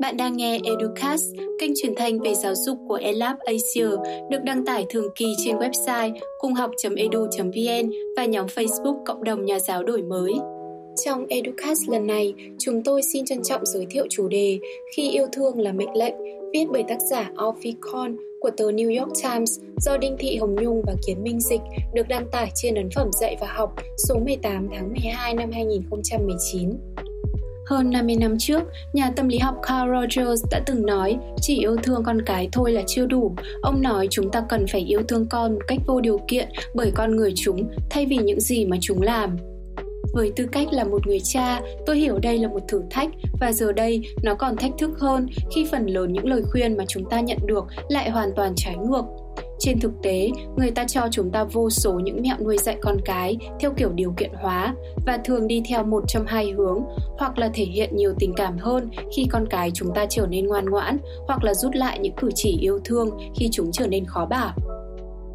Bạn đang nghe Educast, kênh truyền thanh về giáo dục của ELAB Asia, được đăng tải thường kỳ trên website cunghoc.edu.vn và nhóm Facebook Cộng đồng Nhà giáo đổi mới. Trong Educast lần này, chúng tôi xin trân trọng giới thiệu chủ đề Khi yêu thương là mệnh lệnh, viết bởi tác giả Alfie Kohn của tờ New York Times do Đinh Thị Hồng Nhung và Kiến Minh dịch, được đăng tải trên ấn phẩm Dạy và Học số 18 tháng 12 năm 2019. Hơn 50 năm trước, nhà tâm lý học Carl Rogers đã từng nói chỉ yêu thương con cái thôi là chưa đủ. Ông nói chúng ta cần phải yêu thương con một cách vô điều kiện bởi con người chúng thay vì những gì mà chúng làm. Với tư cách là một người cha, tôi hiểu đây là một thử thách và giờ đây nó còn thách thức hơn khi phần lớn những lời khuyên mà chúng ta nhận được lại hoàn toàn trái ngược. Trên thực tế, người ta cho chúng ta vô số những mẹo nuôi dạy con cái theo kiểu điều kiện hóa và thường đi theo một trong hai hướng, hoặc là thể hiện nhiều tình cảm hơn khi con cái chúng ta trở nên ngoan ngoãn, hoặc là rút lại những cử chỉ yêu thương khi chúng trở nên khó bảo.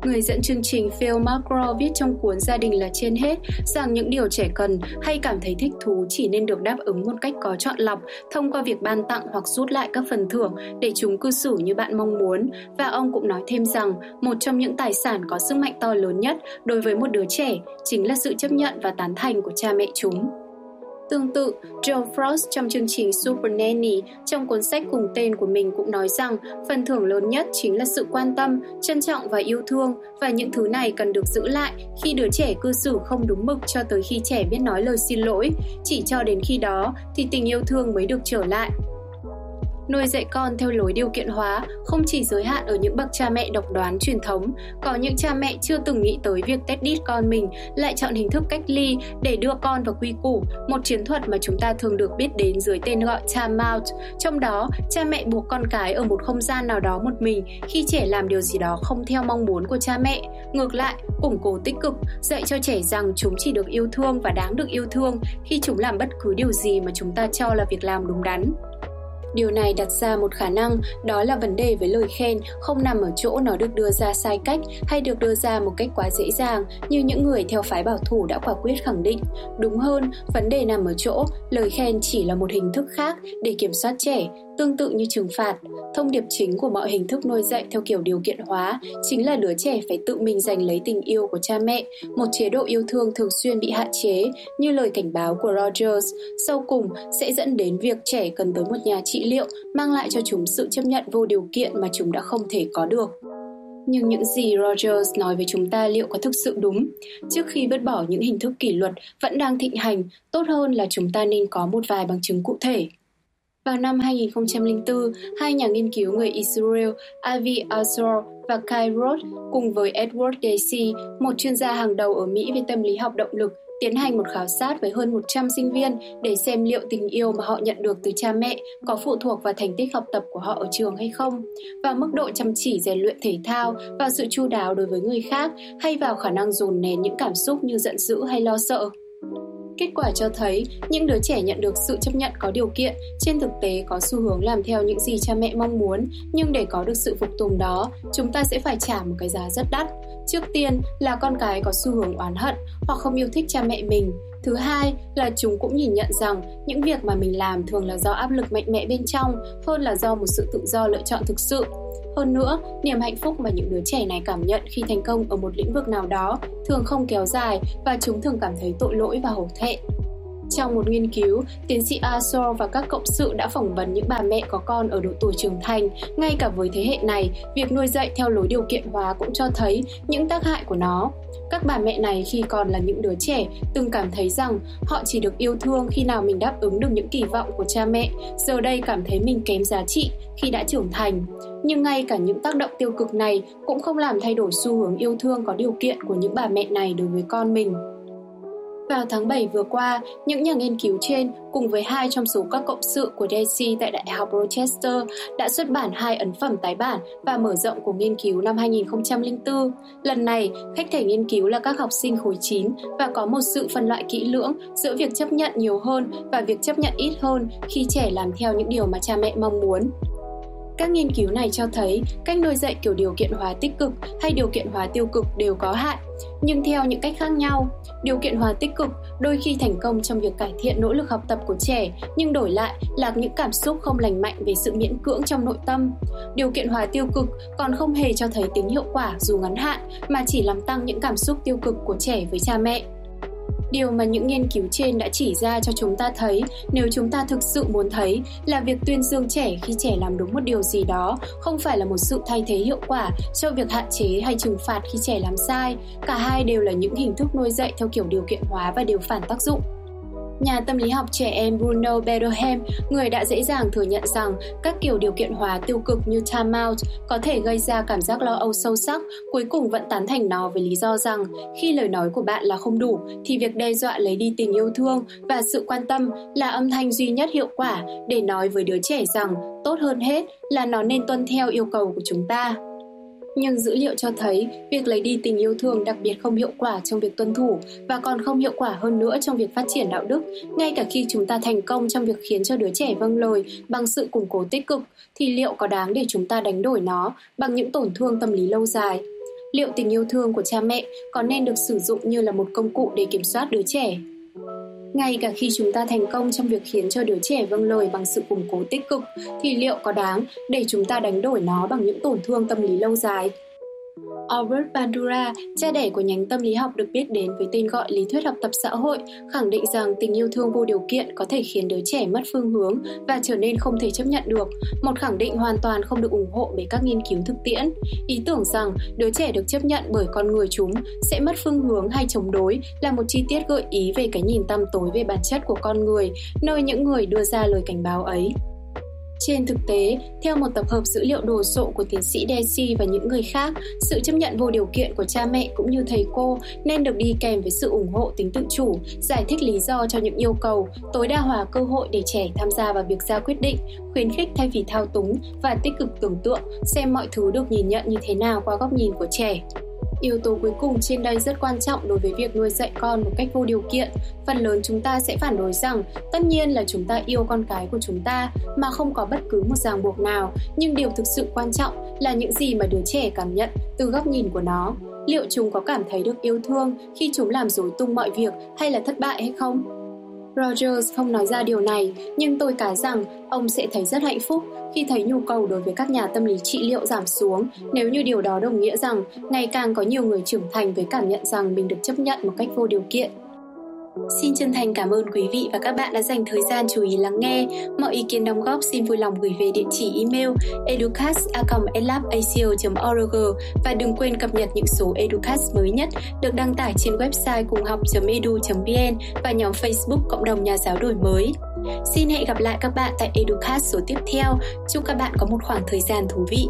Người dẫn chương trình Phil McGraw viết trong cuốn Gia đình là trên hết rằng những điều trẻ cần hay cảm thấy thích thú chỉ nên được đáp ứng một cách có chọn lọc thông qua việc ban tặng hoặc rút lại các phần thưởng để chúng cư xử như bạn mong muốn. Và ông cũng nói thêm rằng một trong những tài sản có sức mạnh to lớn nhất đối với một đứa trẻ chính là sự chấp nhận và tán thành của cha mẹ chúng. Tương tự, John Frost trong chương trình Super Nanny trong cuốn sách cùng tên của mình cũng nói rằng phần thưởng lớn nhất chính là sự quan tâm, trân trọng và yêu thương, và những thứ này cần được giữ lại khi đứa trẻ cư xử không đúng mực cho tới khi trẻ biết nói lời xin lỗi, chỉ cho đến khi đó thì tình yêu thương mới được trở lại. Nuôi dạy con theo lối điều kiện hóa không chỉ giới hạn ở những bậc cha mẹ độc đoán truyền thống, có những cha mẹ chưa từng nghĩ tới việc test đít con mình lại chọn hình thức cách ly để đưa con vào quy củ, một chiến thuật mà chúng ta thường được biết đến dưới tên gọi time out. Trong đó, cha mẹ buộc con cái ở một không gian nào đó một mình khi trẻ làm điều gì đó không theo mong muốn của cha mẹ. Ngược lại, củng cố tích cực, dạy cho trẻ rằng chúng chỉ được yêu thương và đáng được yêu thương khi chúng làm bất cứ điều gì mà chúng ta cho là việc làm đúng đắn. Điều này đặt ra một khả năng, đó là vấn đề với lời khen không nằm ở chỗ nó được đưa ra sai cách hay được đưa ra một cách quá dễ dàng như những người theo phái bảo thủ đã quả quyết khẳng định. Đúng hơn, vấn đề nằm ở chỗ lời khen chỉ là một hình thức khác để kiểm soát trẻ, tương tự như trừng phạt. Thông điệp chính của mọi hình thức nuôi dạy theo kiểu điều kiện hóa chính là đứa trẻ phải tự mình giành lấy tình yêu của cha mẹ, một chế độ yêu thương thường xuyên bị hạn chế, như lời cảnh báo của Rogers, sau cùng sẽ dẫn đến việc trẻ cần tới một nhà trị liệu mang lại cho chúng sự chấp nhận vô điều kiện mà chúng đã không thể có được. Nhưng những gì Rogers nói với chúng ta liệu có thực sự đúng? Trước khi vứt bỏ những hình thức kỷ luật vẫn đang thịnh hành, tốt hơn là chúng ta nên có một vài bằng chứng cụ thể. Vào năm 2004, hai nhà nghiên cứu người Israel Avi Assor và Kai Roth cùng với Edward Deci, một chuyên gia hàng đầu ở Mỹ về tâm lý học động lực, tiến hành một khảo sát với hơn 100 sinh viên để xem liệu tình yêu mà họ nhận được từ cha mẹ có phụ thuộc vào thành tích học tập của họ ở trường hay không, vào mức độ chăm chỉ rèn luyện thể thao, vào sự chu đáo đối với người khác hay vào khả năng dồn nén những cảm xúc như giận dữ hay lo sợ. Kết quả cho thấy, những đứa trẻ nhận được sự chấp nhận có điều kiện trên thực tế có xu hướng làm theo những gì cha mẹ mong muốn, nhưng để có được sự phục tùng đó, chúng ta sẽ phải trả một cái giá rất đắt. Trước tiên là con cái có xu hướng oán hận hoặc không yêu thích cha mẹ mình. Thứ hai là chúng cũng nhìn nhận rằng những việc mà mình làm thường là do áp lực mạnh mẽ bên trong hơn là do một sự tự do lựa chọn thực sự. Hơn nữa, niềm hạnh phúc mà những đứa trẻ này cảm nhận khi thành công ở một lĩnh vực nào đó thường không kéo dài và chúng thường cảm thấy tội lỗi và hổ thẹn. Trong một nghiên cứu, tiến sĩ Assor và các cộng sự đã phỏng vấn những bà mẹ có con ở độ tuổi trưởng thành. Ngay cả với thế hệ này, việc nuôi dạy theo lối điều kiện hóa cũng cho thấy những tác hại của nó. Các bà mẹ này khi còn là những đứa trẻ từng cảm thấy rằng họ chỉ được yêu thương khi nào mình đáp ứng được những kỳ vọng của cha mẹ, giờ đây cảm thấy mình kém giá trị khi đã trưởng thành. Nhưng ngay cả những tác động tiêu cực này cũng không làm thay đổi xu hướng yêu thương có điều kiện của những bà mẹ này đối với con mình. Vào tháng 7 vừa qua, những nhà nghiên cứu trên cùng với hai trong số các cộng sự của Deci tại Đại học Rochester đã xuất bản hai ấn phẩm tái bản và mở rộng của nghiên cứu năm 2004. Lần này, khách thể nghiên cứu là các học sinh khối 9 và có một sự phân loại kỹ lưỡng giữa việc chấp nhận nhiều hơn và việc chấp nhận ít hơn khi trẻ làm theo những điều mà cha mẹ mong muốn. Các nghiên cứu này cho thấy cách nuôi dạy kiểu điều kiện hóa tích cực hay điều kiện hóa tiêu cực đều có hạn, nhưng theo những cách khác nhau. Điều kiện hóa tích cực đôi khi thành công trong việc cải thiện nỗ lực học tập của trẻ, nhưng đổi lại là những cảm xúc không lành mạnh về sự miễn cưỡng trong nội tâm. Điều kiện hóa tiêu cực còn không hề cho thấy tính hiệu quả dù ngắn hạn, mà chỉ làm tăng những cảm xúc tiêu cực của trẻ với cha mẹ. Điều mà những nghiên cứu trên đã chỉ ra cho chúng ta thấy, nếu chúng ta thực sự muốn thấy, là việc tuyên dương trẻ khi trẻ làm đúng một điều gì đó không phải là một sự thay thế hiệu quả cho việc hạn chế hay trừng phạt khi trẻ làm sai. Cả hai đều là những hình thức nuôi dạy theo kiểu điều kiện hóa và đều phản tác dụng. Nhà tâm lý học trẻ em Bruno Bedohem, người đã dễ dàng thừa nhận rằng các kiểu điều kiện hóa tiêu cực như timeout có thể gây ra cảm giác lo âu sâu sắc, cuối cùng vẫn tán thành nó với lý do rằng khi lời nói của bạn là không đủ, thì việc đe dọa lấy đi tình yêu thương và sự quan tâm là âm thanh duy nhất hiệu quả để nói với đứa trẻ rằng tốt hơn hết là nó nên tuân theo yêu cầu của chúng ta. Nhưng dữ liệu cho thấy việc lấy đi tình yêu thương đặc biệt không hiệu quả trong việc tuân thủ và còn không hiệu quả hơn nữa trong việc phát triển đạo đức. Ngay cả khi chúng ta thành công trong việc khiến cho đứa trẻ vâng lời bằng sự củng cố tích cực, thì liệu có đáng để chúng ta đánh đổi nó bằng những tổn thương tâm lý lâu dài? Liệu tình yêu thương của cha mẹ có nên được sử dụng như là một công cụ để kiểm soát đứa trẻ? Ngay cả khi chúng ta thành công trong việc khiến cho đứa trẻ vâng lời bằng sự củng cố tích cực, thì liệu có đáng để chúng ta đánh đổi nó bằng những tổn thương tâm lý lâu dài? Albert Bandura, cha đẻ của nhánh tâm lý học được biết đến với tên gọi lý thuyết học tập xã hội, khẳng định rằng tình yêu thương vô điều kiện có thể khiến đứa trẻ mất phương hướng và trở nên không thể chấp nhận được, một khẳng định hoàn toàn không được ủng hộ bởi các nghiên cứu thực tiễn. Ý tưởng rằng đứa trẻ được chấp nhận bởi con người chúng sẽ mất phương hướng hay chống đối là một chi tiết gợi ý về cái nhìn tăm tối về bản chất của con người, nơi những người đưa ra lời cảnh báo ấy. Trên thực tế, theo một tập hợp dữ liệu đồ sộ của tiến sĩ Deci và những người khác, sự chấp nhận vô điều kiện của cha mẹ cũng như thầy cô nên được đi kèm với sự ủng hộ tính tự chủ, giải thích lý do cho những yêu cầu, tối đa hóa cơ hội để trẻ tham gia vào việc ra quyết định, khuyến khích thay vì thao túng và tích cực tưởng tượng xem mọi thứ được nhìn nhận như thế nào qua góc nhìn của trẻ. Yếu tố cuối cùng trên đây rất quan trọng đối với việc nuôi dạy con một cách vô điều kiện. Phần lớn chúng ta sẽ phản đối rằng tất nhiên là chúng ta yêu con cái của chúng ta mà không có bất cứ một ràng buộc nào, nhưng điều thực sự quan trọng là những gì mà đứa trẻ cảm nhận từ góc nhìn của nó. Liệu chúng có cảm thấy được yêu thương khi chúng làm rối tung mọi việc hay là thất bại hay không? Rogers không nói ra điều này, nhưng tôi cá rằng ông sẽ thấy rất hạnh phúc khi thấy nhu cầu đối với các nhà tâm lý trị liệu giảm xuống, nếu như điều đó đồng nghĩa rằng ngày càng có nhiều người trưởng thành với cảm nhận rằng mình được chấp nhận một cách vô điều kiện. Xin chân thành cảm ơn quý vị và các bạn đã dành thời gian chú ý lắng nghe. Mọi ý kiến đóng góp xin vui lòng gửi về địa chỉ email educast@elabasia.org và đừng quên cập nhật những số Educast mới nhất được đăng tải trên website cunghoc.edu.vn và nhóm Facebook Cộng đồng Nhà giáo đổi mới. Xin hẹn gặp lại các bạn tại Educast số tiếp theo. Chúc các bạn có một khoảng thời gian thú vị.